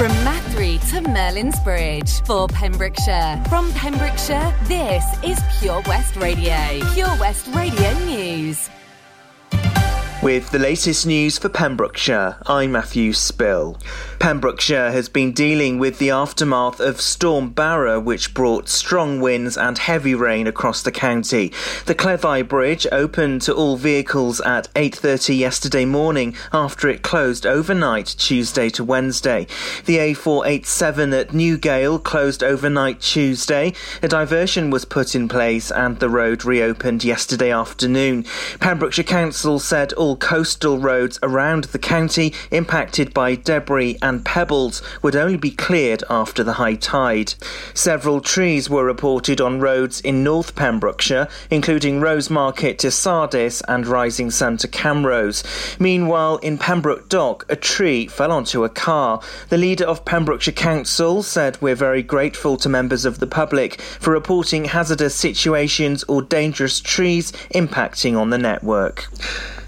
From Matthew to Merlin's Bridge for Pembrokeshire. From Pembrokeshire, this is Pure West Radio. Pure West Radio News. With the latest news for Pembrokeshire, I'm Matthew Spill. Pembrokeshire has been dealing with the aftermath of Storm Barra, which brought strong winds and heavy rain across the county. The Cleddau Bridge opened to all vehicles at 8:30 yesterday morning after it closed overnight Tuesday to Wednesday. The A487 at Newgale closed overnight Tuesday. A diversion was put in place and the road reopened yesterday afternoon. Pembrokeshire Council said all coastal roads around the county impacted by debris and pebbles would only be cleared after the high tide. Several trees were reported on roads in North Pembrokeshire, including Rosemarket to Sardis and Rising Sun to Camrose. Meanwhile, in Pembroke Dock, a tree fell onto a car. The leader of Pembrokeshire Council said, "We're very grateful to members of the public for reporting hazardous situations or dangerous trees impacting on the network."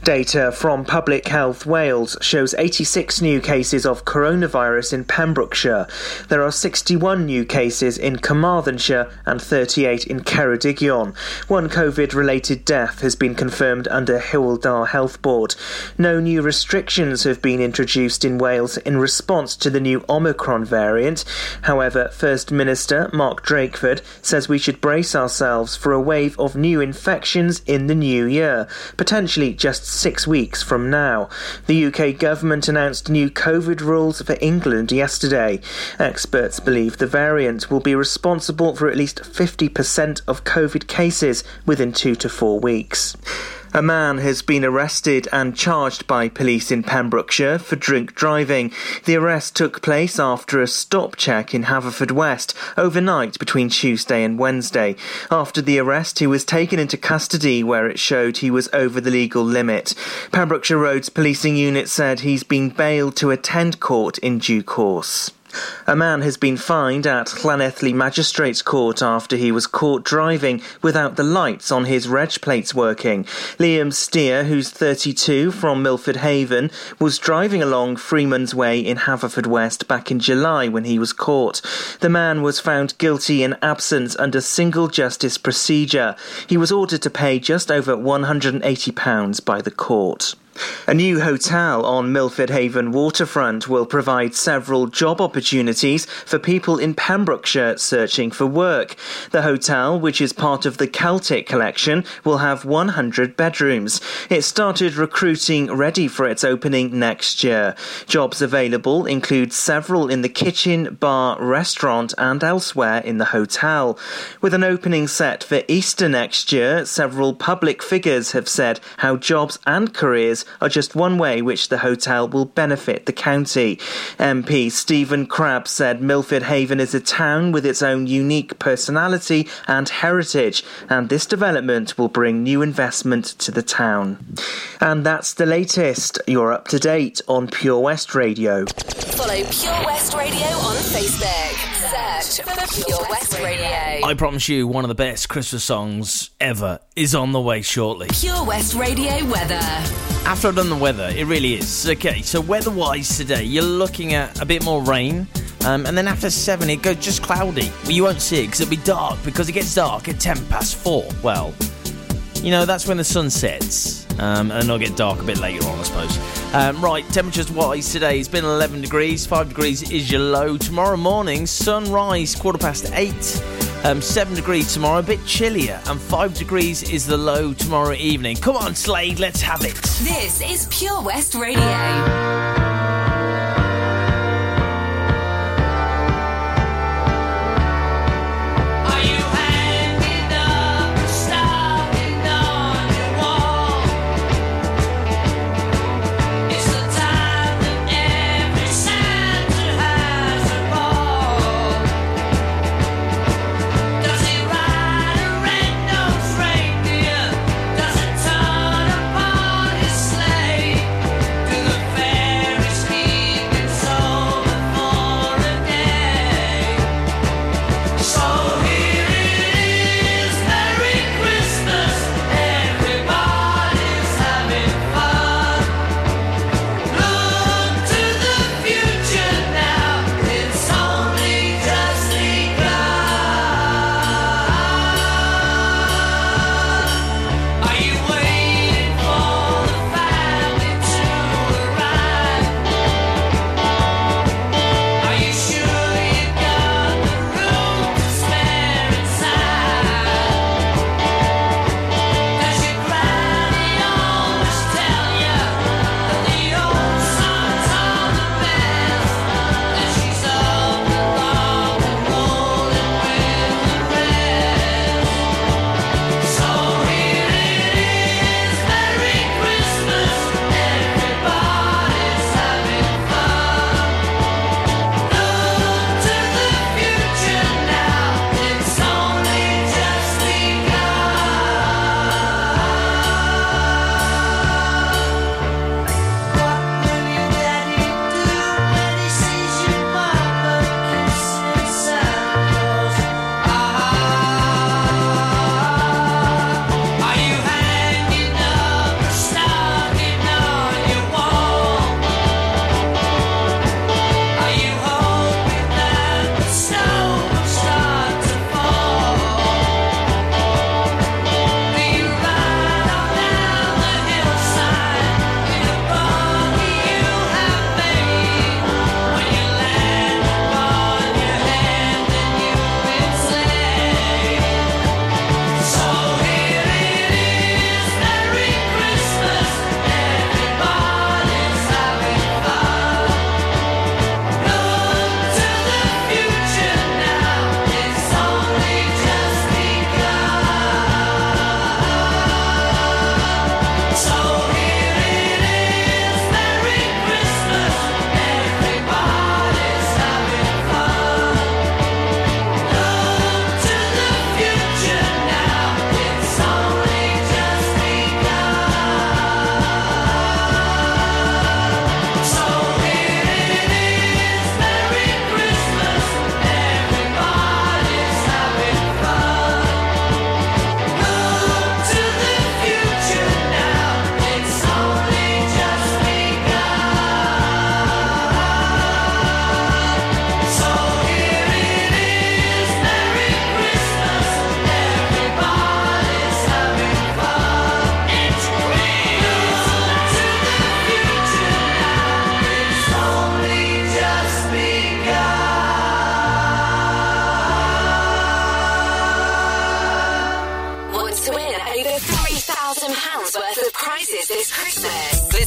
Data from Public Health Wales shows 86 new cases of coronavirus in Pembrokeshire. There are 61 new cases in Carmarthenshire and 38 in Ceredigion. One COVID-related death has been confirmed under Hywel Dda Health Board. No new restrictions have been introduced in Wales in response to the new Omicron variant. However, First Minister Mark Drakeford says we should brace ourselves for a wave of new infections in the new year, potentially just 6 weeks from now. The UK government announced new COVID rules for England yesterday. Experts believe the variant will be responsible for at least 50% of COVID cases within 2 to 4 weeks. A man has been arrested and charged by police in Pembrokeshire for drink driving. The arrest took place after a stop check in Haverfordwest overnight between Tuesday and Wednesday. After the arrest, he was taken into custody where it showed he was over the legal limit. Pembrokeshire Roads Policing Unit said he's been bailed to attend court in due course. A man has been fined at Llanethli Magistrates Court after he was caught driving without the lights on his reg plates working. Liam Steer, who's 32, from Milford Haven, was driving along Freeman's Way in Haverfordwest back in July when he was caught. The man was found guilty in absence under single justice procedure. He was ordered to pay just over £180 by the court. A new hotel on Milford Haven waterfront will provide several job opportunities for people in Pembrokeshire searching for work. The hotel, which is part of the Celtic collection, will have 100 bedrooms. It started recruiting ready for its opening next year. Jobs available include several in the kitchen, bar, restaurant and elsewhere in the hotel. With an opening set for Easter next year, several public figures have said how jobs and careers are just one way which the hotel will benefit the county. MP Stephen Crabbe said Milford Haven is a town with its own unique personality and heritage, and this development will bring new investment to the town. And that's the latest. You're up to date on Pure West Radio. Follow Pure West Radio on Facebook. Search for Pure West Radio. I promise you, one of the best Christmas songs ever is on the way shortly. Pure West Radio weather. After I've done the weather, it really is. Okay, so weather-wise today, you're looking at a bit more rain, and then after 7, it goes just cloudy. Well, you won't see it because it'll be dark, because it gets dark at 4:10. Well, you know, that's when the sun sets, and it'll get dark a bit later on, I suppose. Right, temperatures-wise today, it's been 11 degrees, 5 degrees is your low. Tomorrow morning, sunrise, 8:15. 7 degrees tomorrow, a bit chillier, and 5 degrees is the low tomorrow evening. Come on, Slade, let's have it. This is Pure West Radio.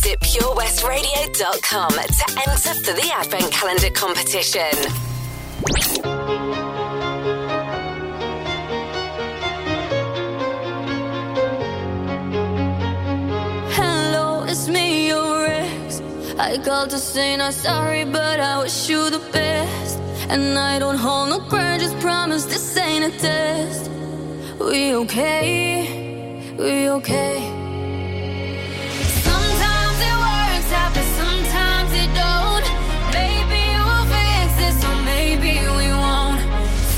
Visit purewestradio.com to enter for the Advent Calendar competition. Me your ex, I called to say not sorry, but I wish you the best. And I don't hold no grudge, just promise this ain't a test. We okay, we okay. Sometimes it works out, but sometimes it don't. Maybe we'll fix this, or maybe we won't.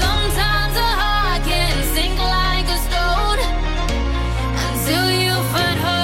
Sometimes a heart can sink like a stone until you find her.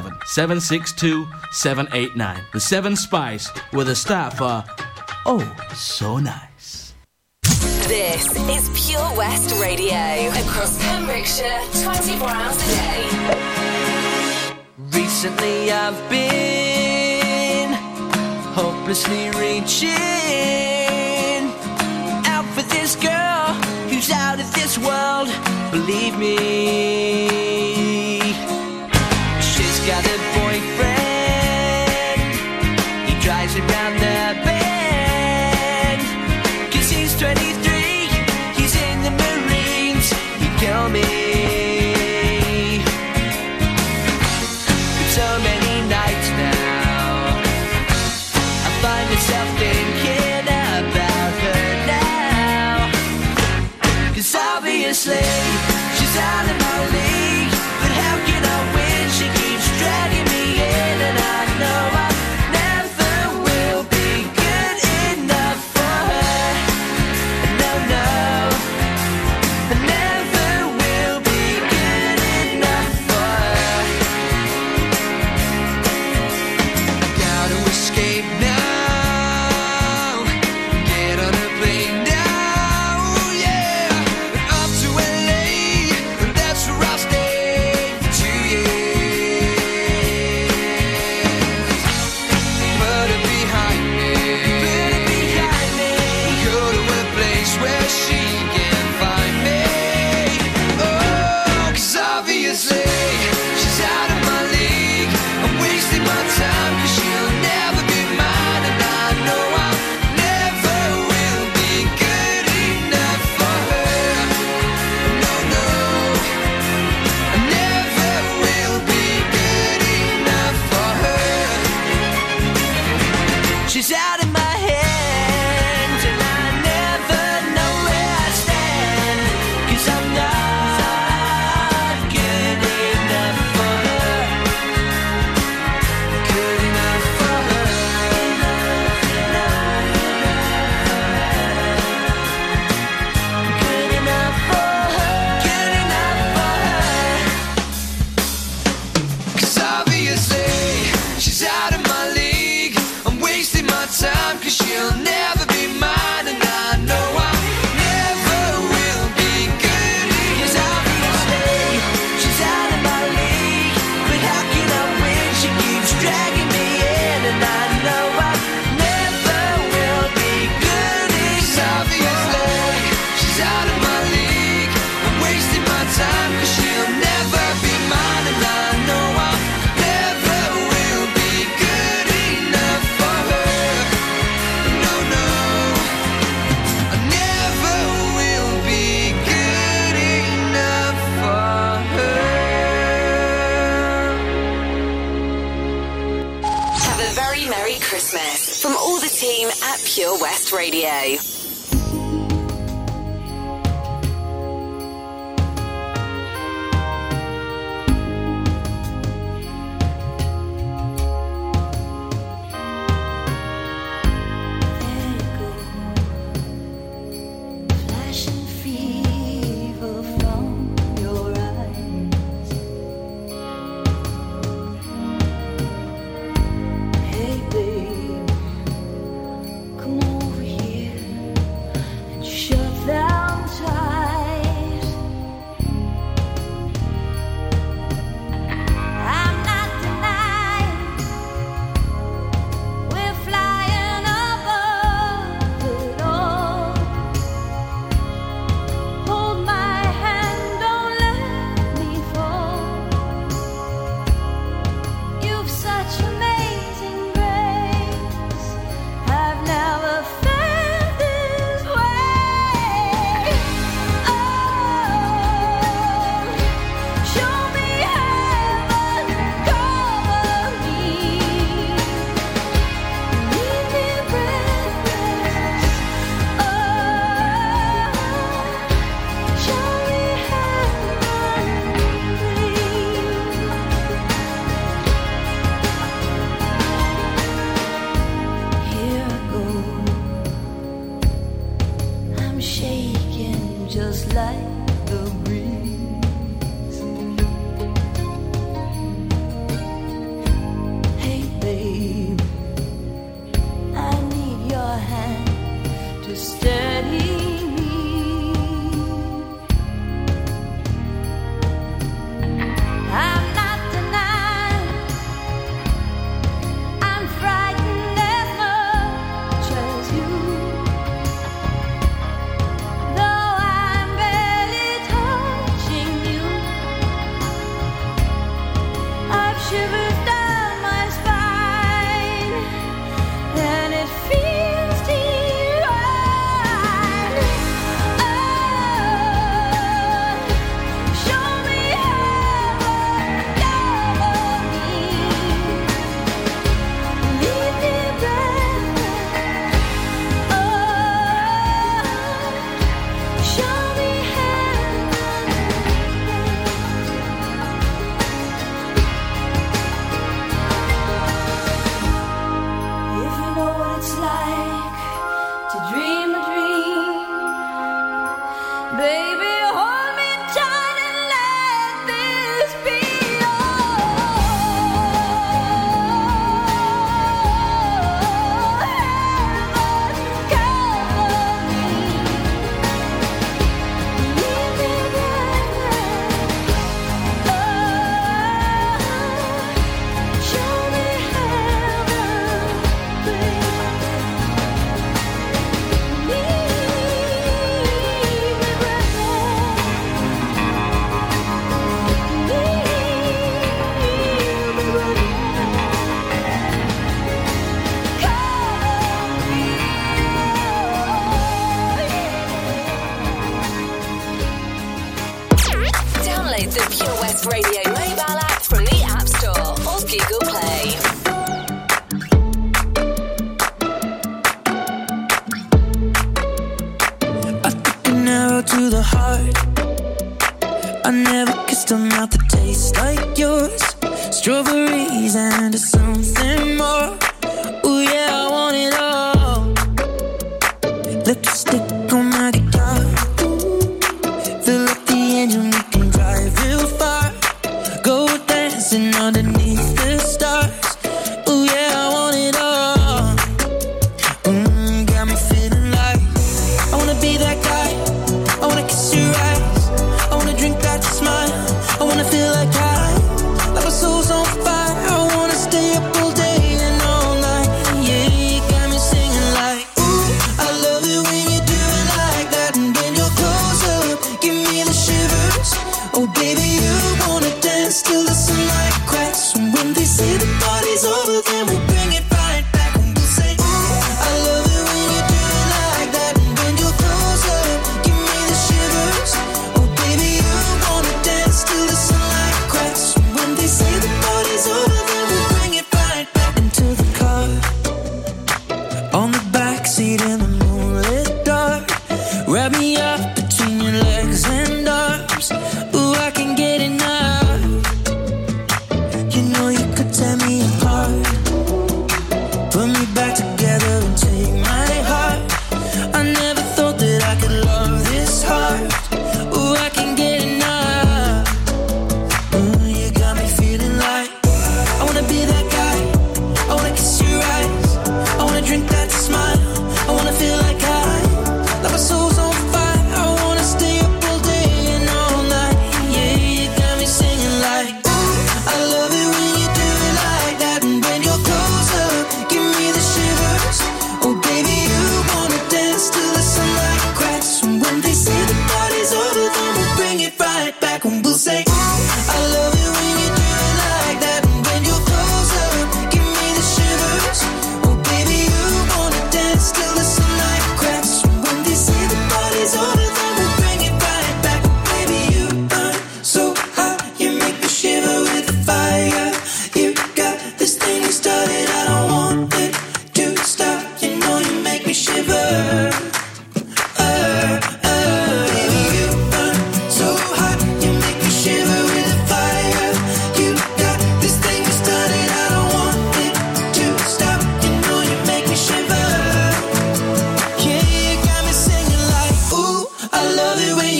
762 789. The Seven Spice, where the staff are oh so nice. This is Pure West Radio, across Pembrokeshire, 24 hours a day. Recently I've been hopelessly reaching out for this girl who's out of this world, believe me. She's got a boyfriend, he drives around the bend, 'cause he's 23. Kill me. So many nights now I find myself thinking about her now, 'cause obviously she's out of my league, but how can I win? She keeps dragging me in, and I know I never will be good enough for her. No, no, never.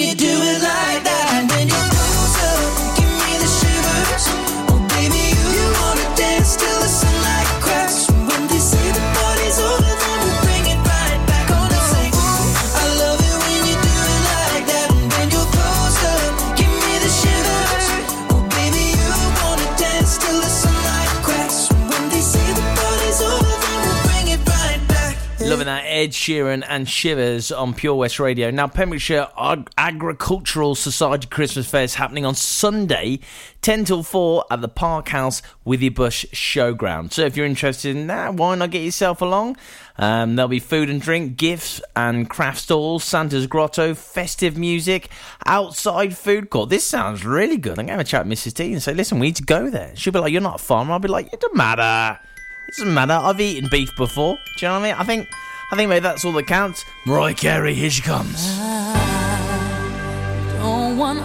You do. Ed Sheeran and Shivers on Pure West Radio. Now, Pembrokeshire Agricultural Society Christmas Fair is happening on Sunday, 10 till 4 at the Park House Withybush Showground. So if you're interested in that, why not get yourself along? There'll be food and drink, gifts and craft stalls, Santa's Grotto, festive music, outside food court. This sounds really good. I'm going to have a chat with Mrs. T and say, listen, we need to go there. She'll be like, you're not a farmer. I'll be like, it doesn't matter. It doesn't matter. I've eaten beef before. Do you know what I mean? I think maybe that's all that counts. Mariah Carey, here she comes. I don't want a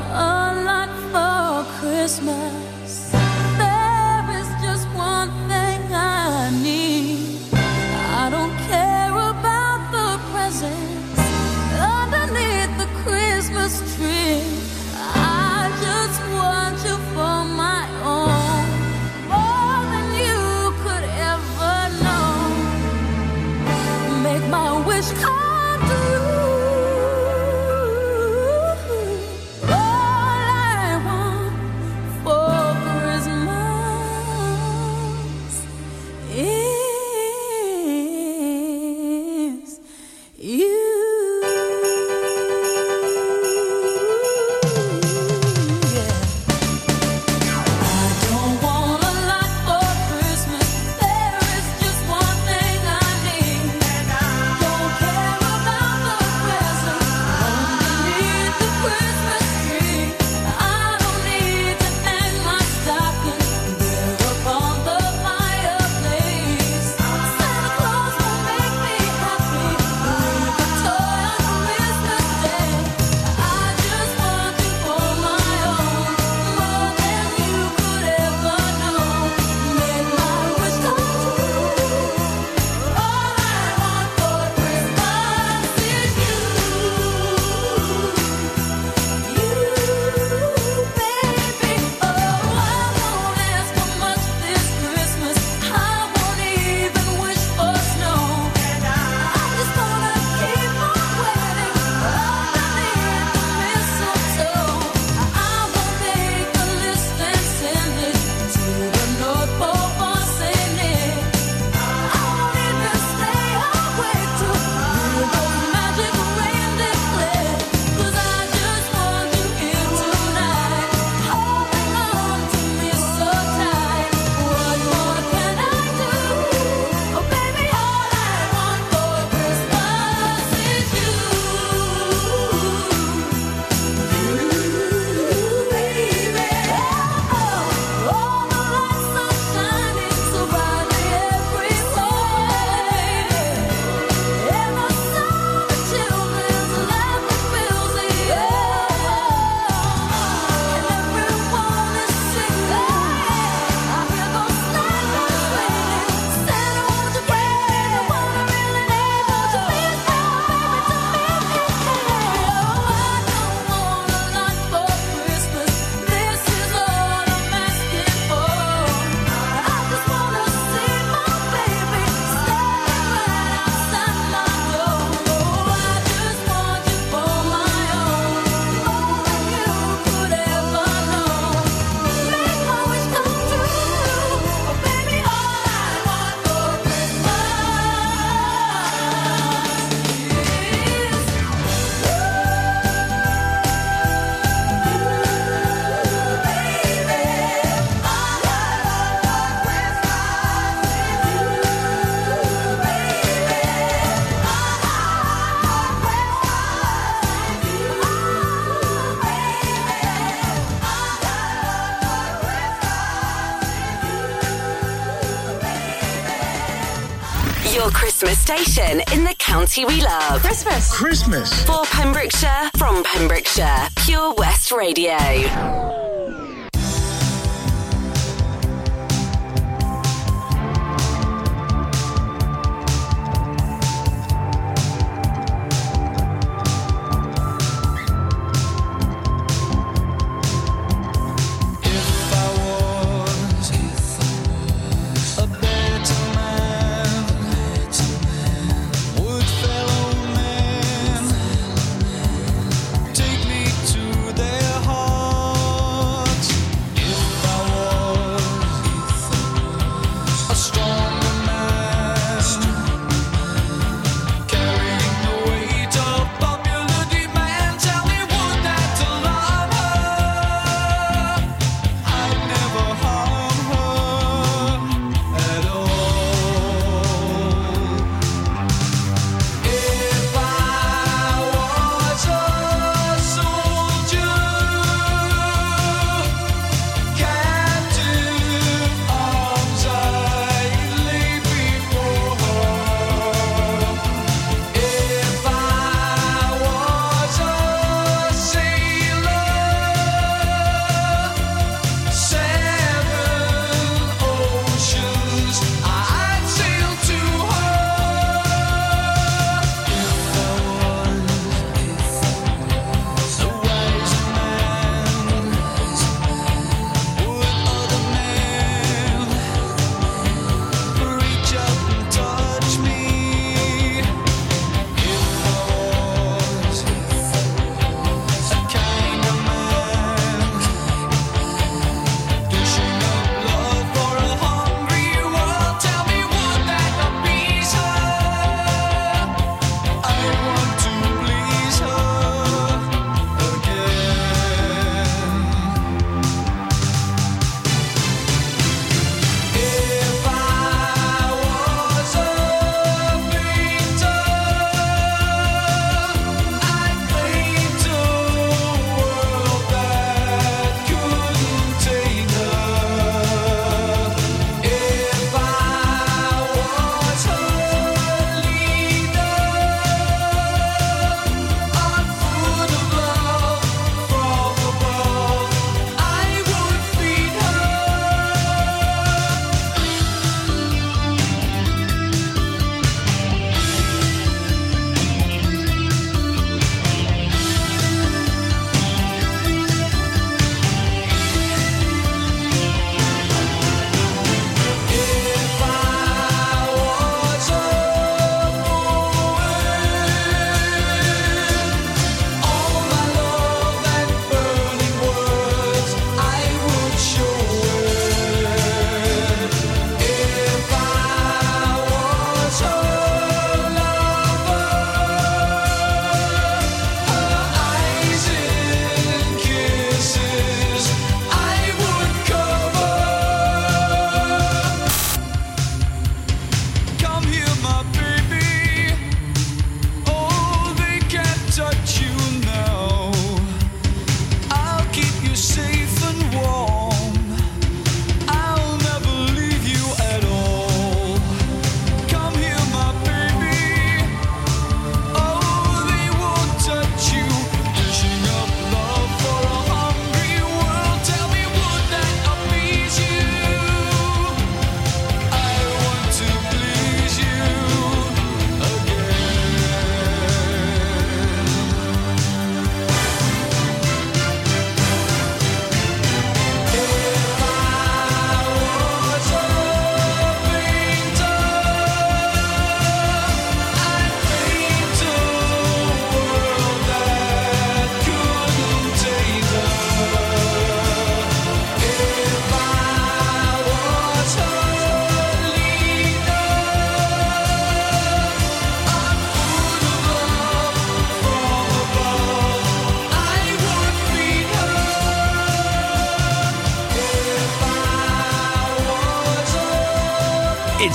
lot for Christmas. There is just one thing I need. I don't care about the presents underneath the Christmas tree. I just want you for my own. My wish come true. All I want for Christmas is you. Christmas station in the county we love. Christmas. Christmas. For Pembrokeshire, from Pembrokeshire. Pure West Radio.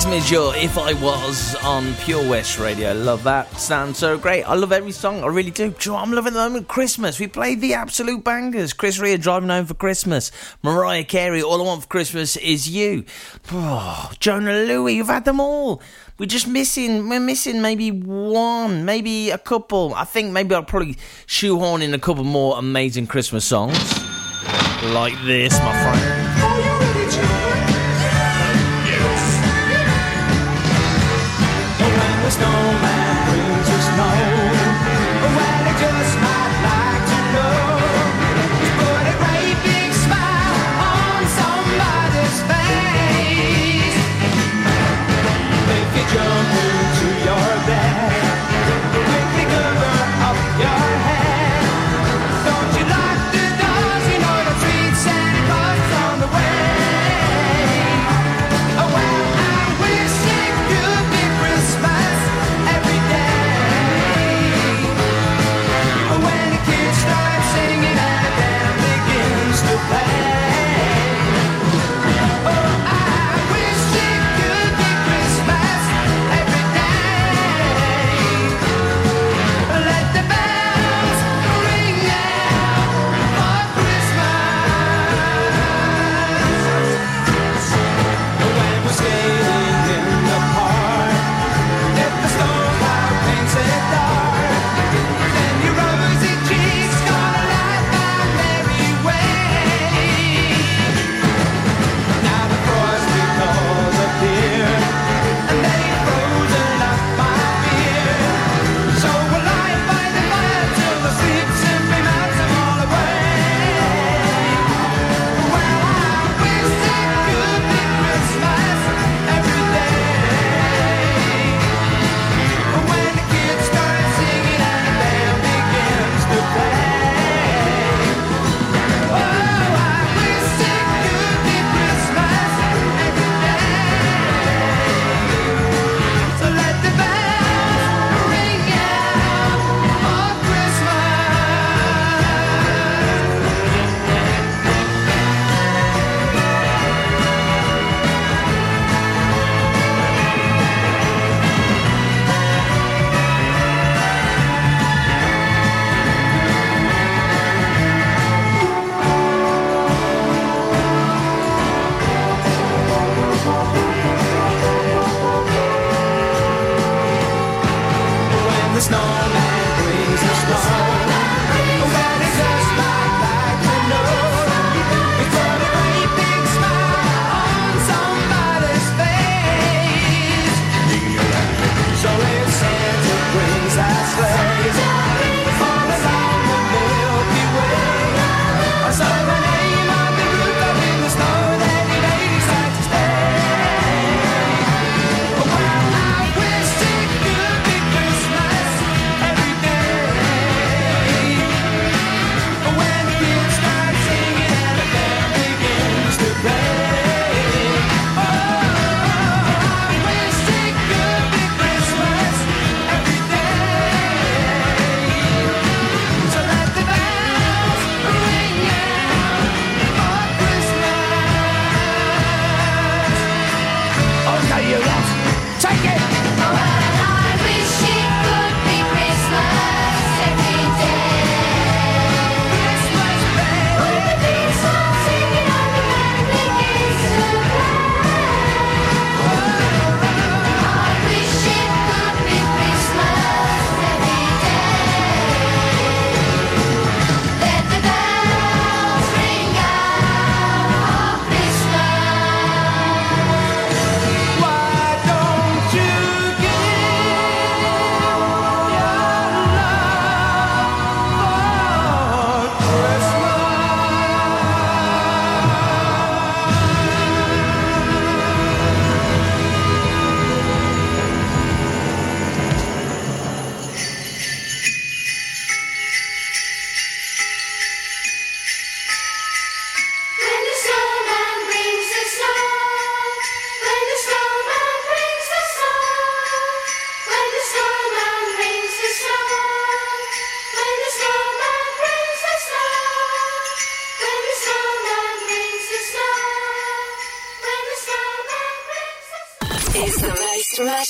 James Major, If I Was, on Pure West Radio. Love that. Sounds so great. I love every song. I really do. Do you know what I'm loving at the moment? Christmas. We played the absolute bangers. Chris Rea, Driving Home for Christmas. Mariah Carey, All I Want for Christmas Is You. Oh, Jonah Louie, you've had them all. We're just missing, maybe one, maybe a couple. I think maybe I'll probably shoehorn in a couple more amazing Christmas songs. Like this, my friend. Snowman brings us snow. Well, I just might like to know. He's put a great big smile on somebody's face. If you jump into your bed, quickly cover up your head. Don't you lock the doors, you know the treat Santa Claus on the way. Oh, well, I wish it could be Christmas. Away.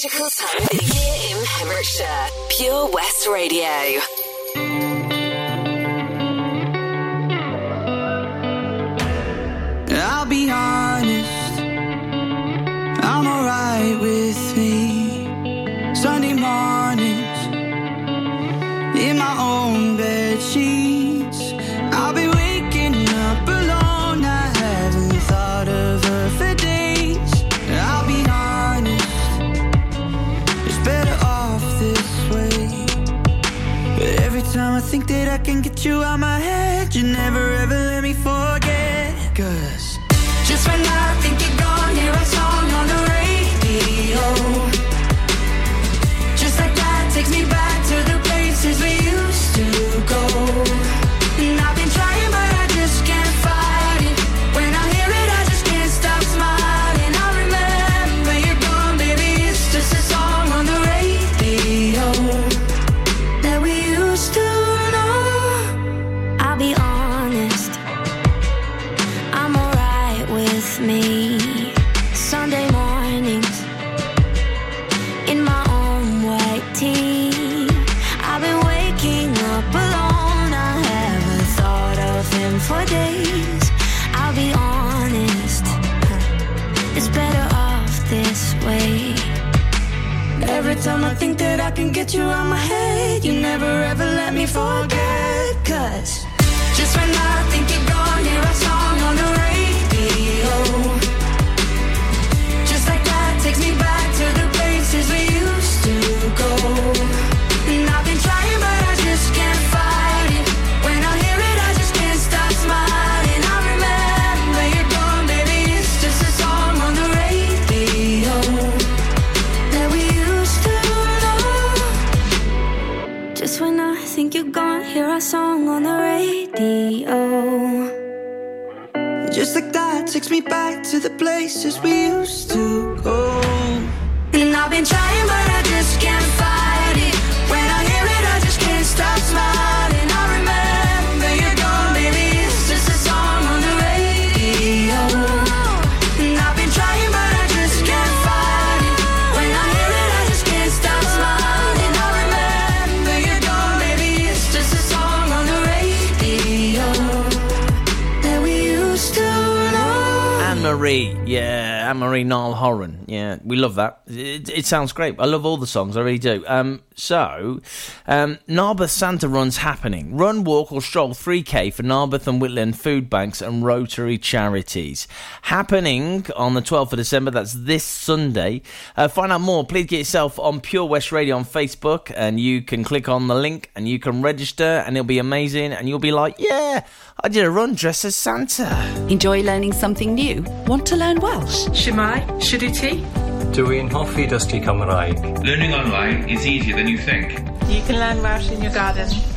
magical time of the year in Pembrokeshire. Pure West Radio. I'll be honest, I'm alright with me. Sunday mornings, in my own bed sheets, I'll be waking up alone. I haven't thought of her for days. I'll be honest, it's better off this way. But every time I think that I can get you out my head, you never ever let me forget. 'Cause just when I think you're gone, hear a song on the radio. Just like that takes me back to the places we used to go. And I've been trying, but I just can't fight it. When I hear it, I just can't stop smiling. I remember you're gone, baby, it's just a song on the radio that we used to know. I'll be honest, I'm alright with me. Sunday mornings in my own white tee, I've been waking up alone. I haven't thought of him for days. I'll be honest, it's better off this way. Every time I think that I can get you out my head, you never ever let me forget. 'Cause just when I think you're gone, hear a song on the radio. Just like that takes me back to the places we used to go. And I've been trying, but I just can't fight it. When I hear it, I just can't stop smiling. I remember you're gone, baby, it's just a song on the radio that we used to know. Just when I think you're gone, hear our song on the radio. Just like that takes me back to the places we used to go. And I've been trying, but I just can't fight it. When I hear it, I just can't stop smiling. I remember you're gone, baby, it's just a song on the radio. And I've been trying, but I just can't fight it. When I hear it, I just can't stop smiling. I remember you're gone, baby, it's just a song on the radio. Anne-Marie, yeah, Anne-Marie Niall Horan, yeah, we love that. It sounds great. I love all the songs, I really do. So, Narberth Santa Run's happening. Run, walk or stroll 3K for Narberth and Whitland food banks and Rotary charities. Happening on the 12th of December, that's this Sunday. Find out more, please get yourself on Pure West Radio on Facebook and you can click on the link and you can register and it'll be amazing and you'll be like, yeah, I did a run dressed as Santa. Enjoy learning something new? Want to learn Welsh? Shemai, Shuduti? Doing Hoffi Dusty Cymraeg. Learning online is easier than you think. You can learn Welsh in your garden.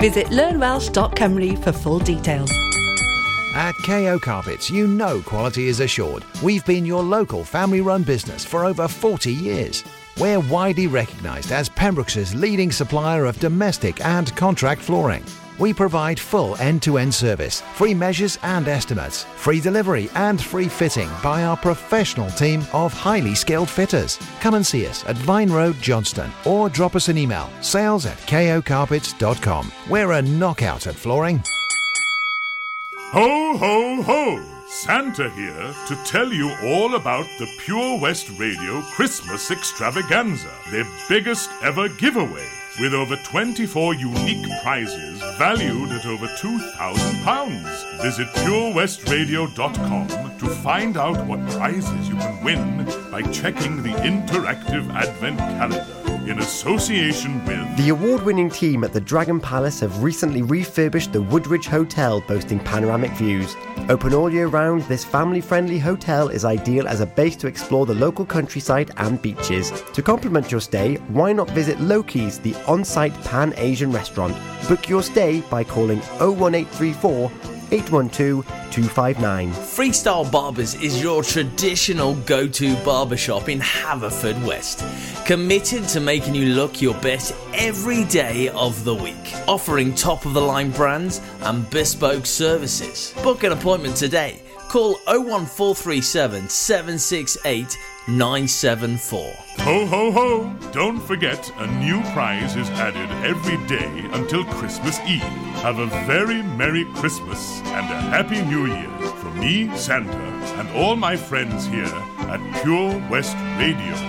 Visit learnwelsh.cymru for full details. At KO Carpets, you know quality is assured. We've been your local family-run business for over 40 years. We're widely recognised as Pembrokeshire's leading supplier of domestic and contract flooring. We provide full end-to-end service, free measures and estimates, free delivery and free fitting by our professional team of highly skilled fitters. Come and see us at Vine Road, Johnston, or drop us an email, sales@kocarpets.com. We're a knockout at flooring. Ho, ho, ho! Santa here to tell you all about the Pure West Radio Christmas Extravaganza, their biggest ever giveaway, with over 24 unique prizes valued at over £2,000. Visit purewestradio.com to find out what prizes you can win by checking the interactive advent calendar. in association with... The award-winning team at the Dragon Palace have recently refurbished the Woodridge Hotel, boasting panoramic views. Open all year round, this family-friendly hotel is ideal as a base to explore the local countryside and beaches. To complement your stay, why not visit Loki's, the on-site Pan-Asian restaurant? Book your stay by calling 01834 812 259. Freestyle Barbers is your traditional go-to barbershop in Haverfordwest, committed to making you look your best every day of the week, offering top-of-the-line brands and bespoke services. Book an appointment today. Call 01437 768 974. Ho, ho, ho! Don't forget, a new prize is added every day until Christmas Eve. Have a very Merry Christmas and a Happy New Year from me, Santa, and all my friends here at Pure West Radio.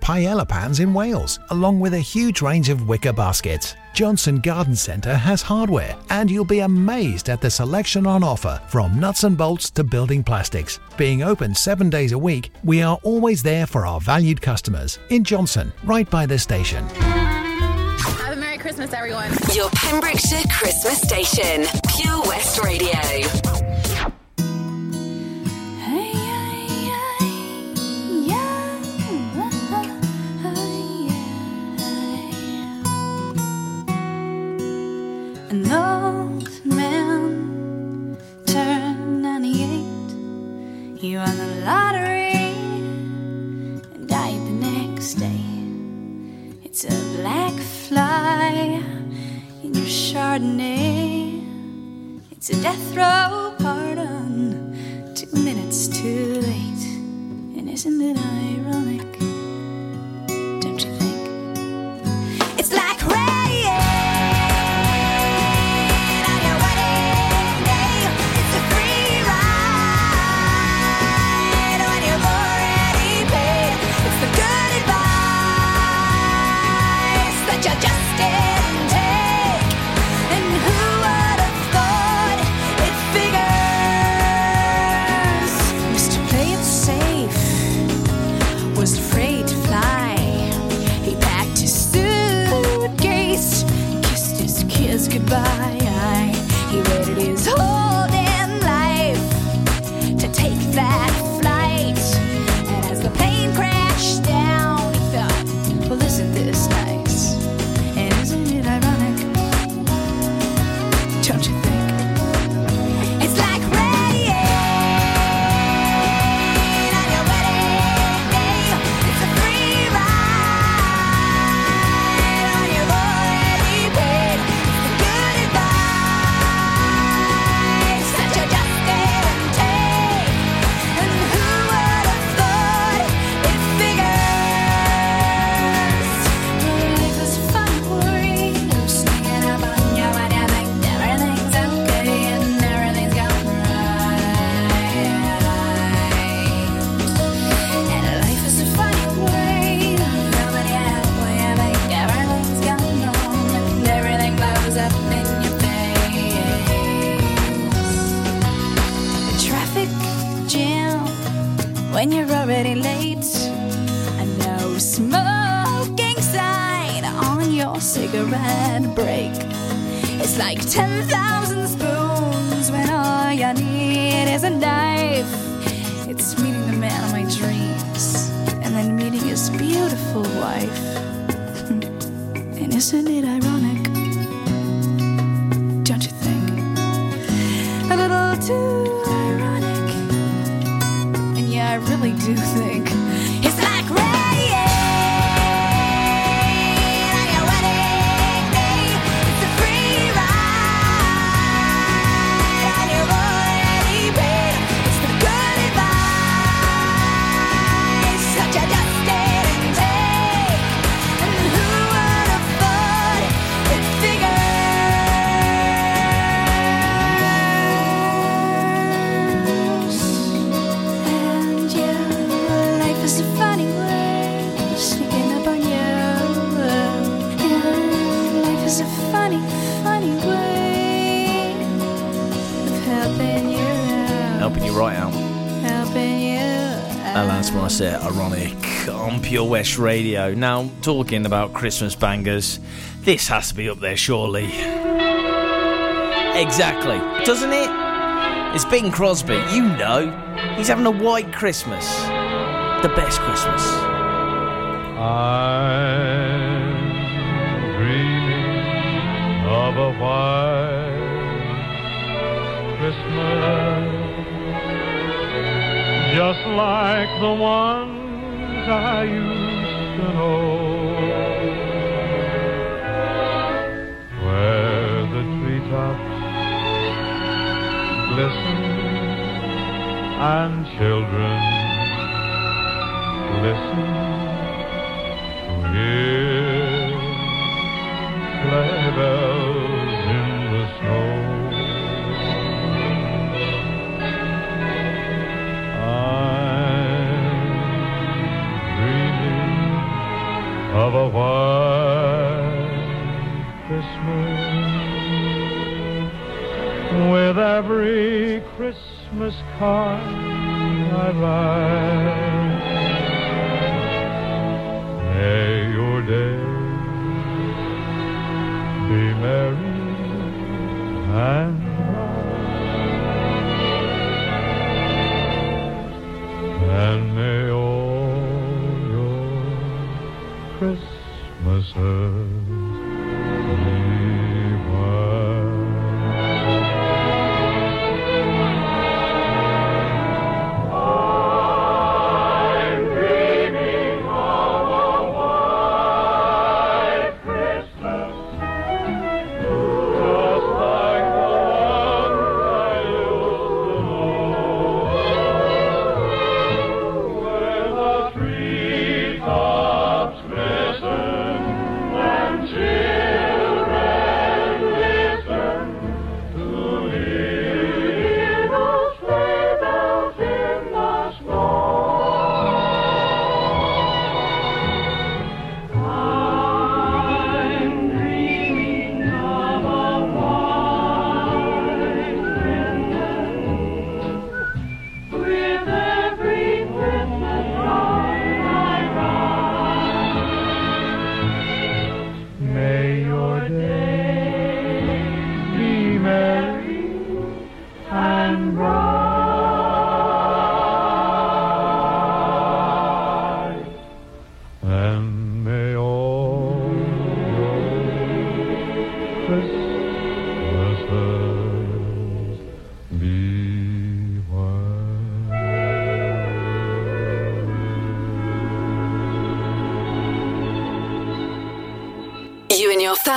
paella pans in Wales, along with a huge range of wicker baskets. Johnson Garden Centre has hardware, and you'll be amazed at the selection on offer, from nuts and bolts to building plastics. Being open 7 days a week, we are always there for our valued customers in Johnson, right by the station. Have a Merry Christmas, everyone. Your Pembrokeshire Christmas station, Pure West Radio. An old man turned 98. He won the lottery and died the next day. It's a black fly in your Chardonnay. It's a death row pardon, 2 minutes too late. And isn't it ironic? Don't you think? It's like rain. Goodbye. He waited his whole damn life to take that flight. And as the plane crashed down, he thought, well, isn't this nice? And isn't it ironic? Don't you think? It's like rain on your wedding day. It's a free ride on your already paid. When you're already late, a no smoking sign on your cigarette break. It's like 10,000 spoons when all you need is a knife. It's meeting the man of my dreams, and then meeting his beautiful wife. And isn't it ironic? Don't you think? A little too ironic. I really do think it's like rain on your wedding day. It's a free ride and you're already paid. It's the good advice that you just didn't take. And funny, funny way of helping you out. Helping you right out. Helping you out. And that's when I say ironic on Pure West Radio. Now, talking about Christmas bangers, this has to be up there, surely. Exactly, doesn't it? It's Bing Crosby, you know. He's having a white Christmas. The best Christmas. I'm dreaming of a white Christmas, just like the ones I used to know, where the treetops glisten and children listen to hear sleigh bells in the snow. I'm dreaming of a white Christmas, with every Christmas card I write. May your day be merry and bright, and may all your Christmases.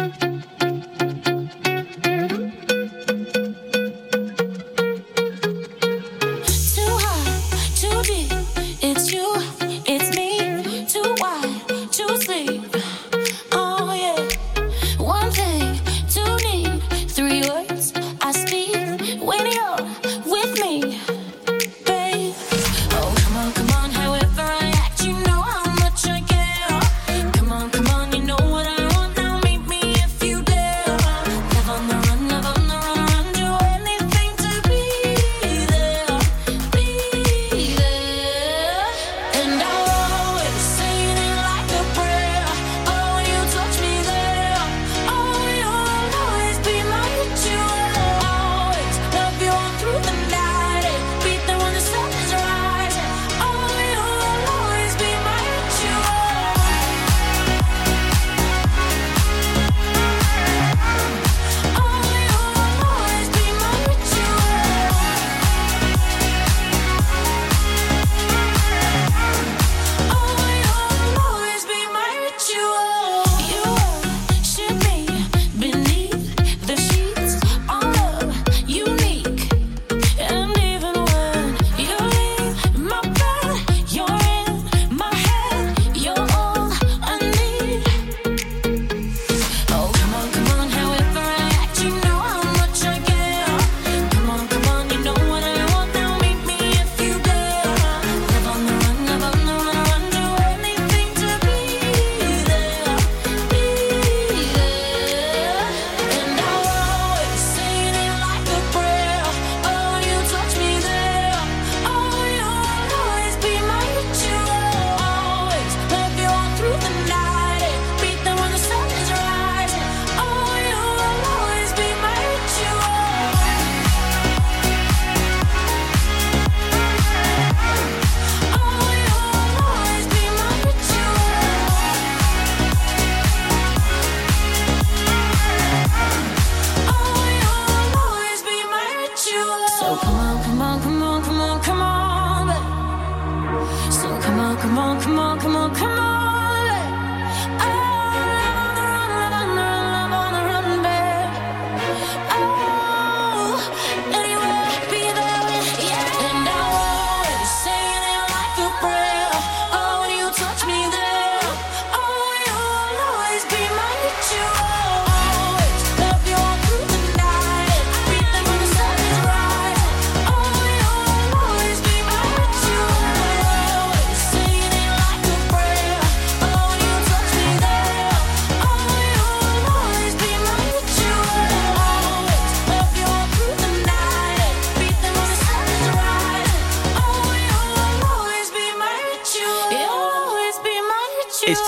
know how much I care. Come on, come on, you know.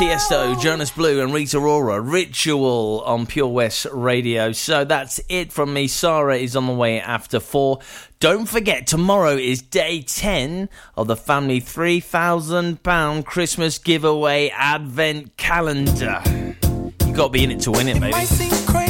Tiesto, Jonas Blue and Rita Ora, Ritual on Pure West Radio. So that's it from me. Sarah is on the way after 4. Don't forget, tomorrow is day 10 of the family £3,000 Christmas giveaway advent calendar. You've got to be in it to win it, baby.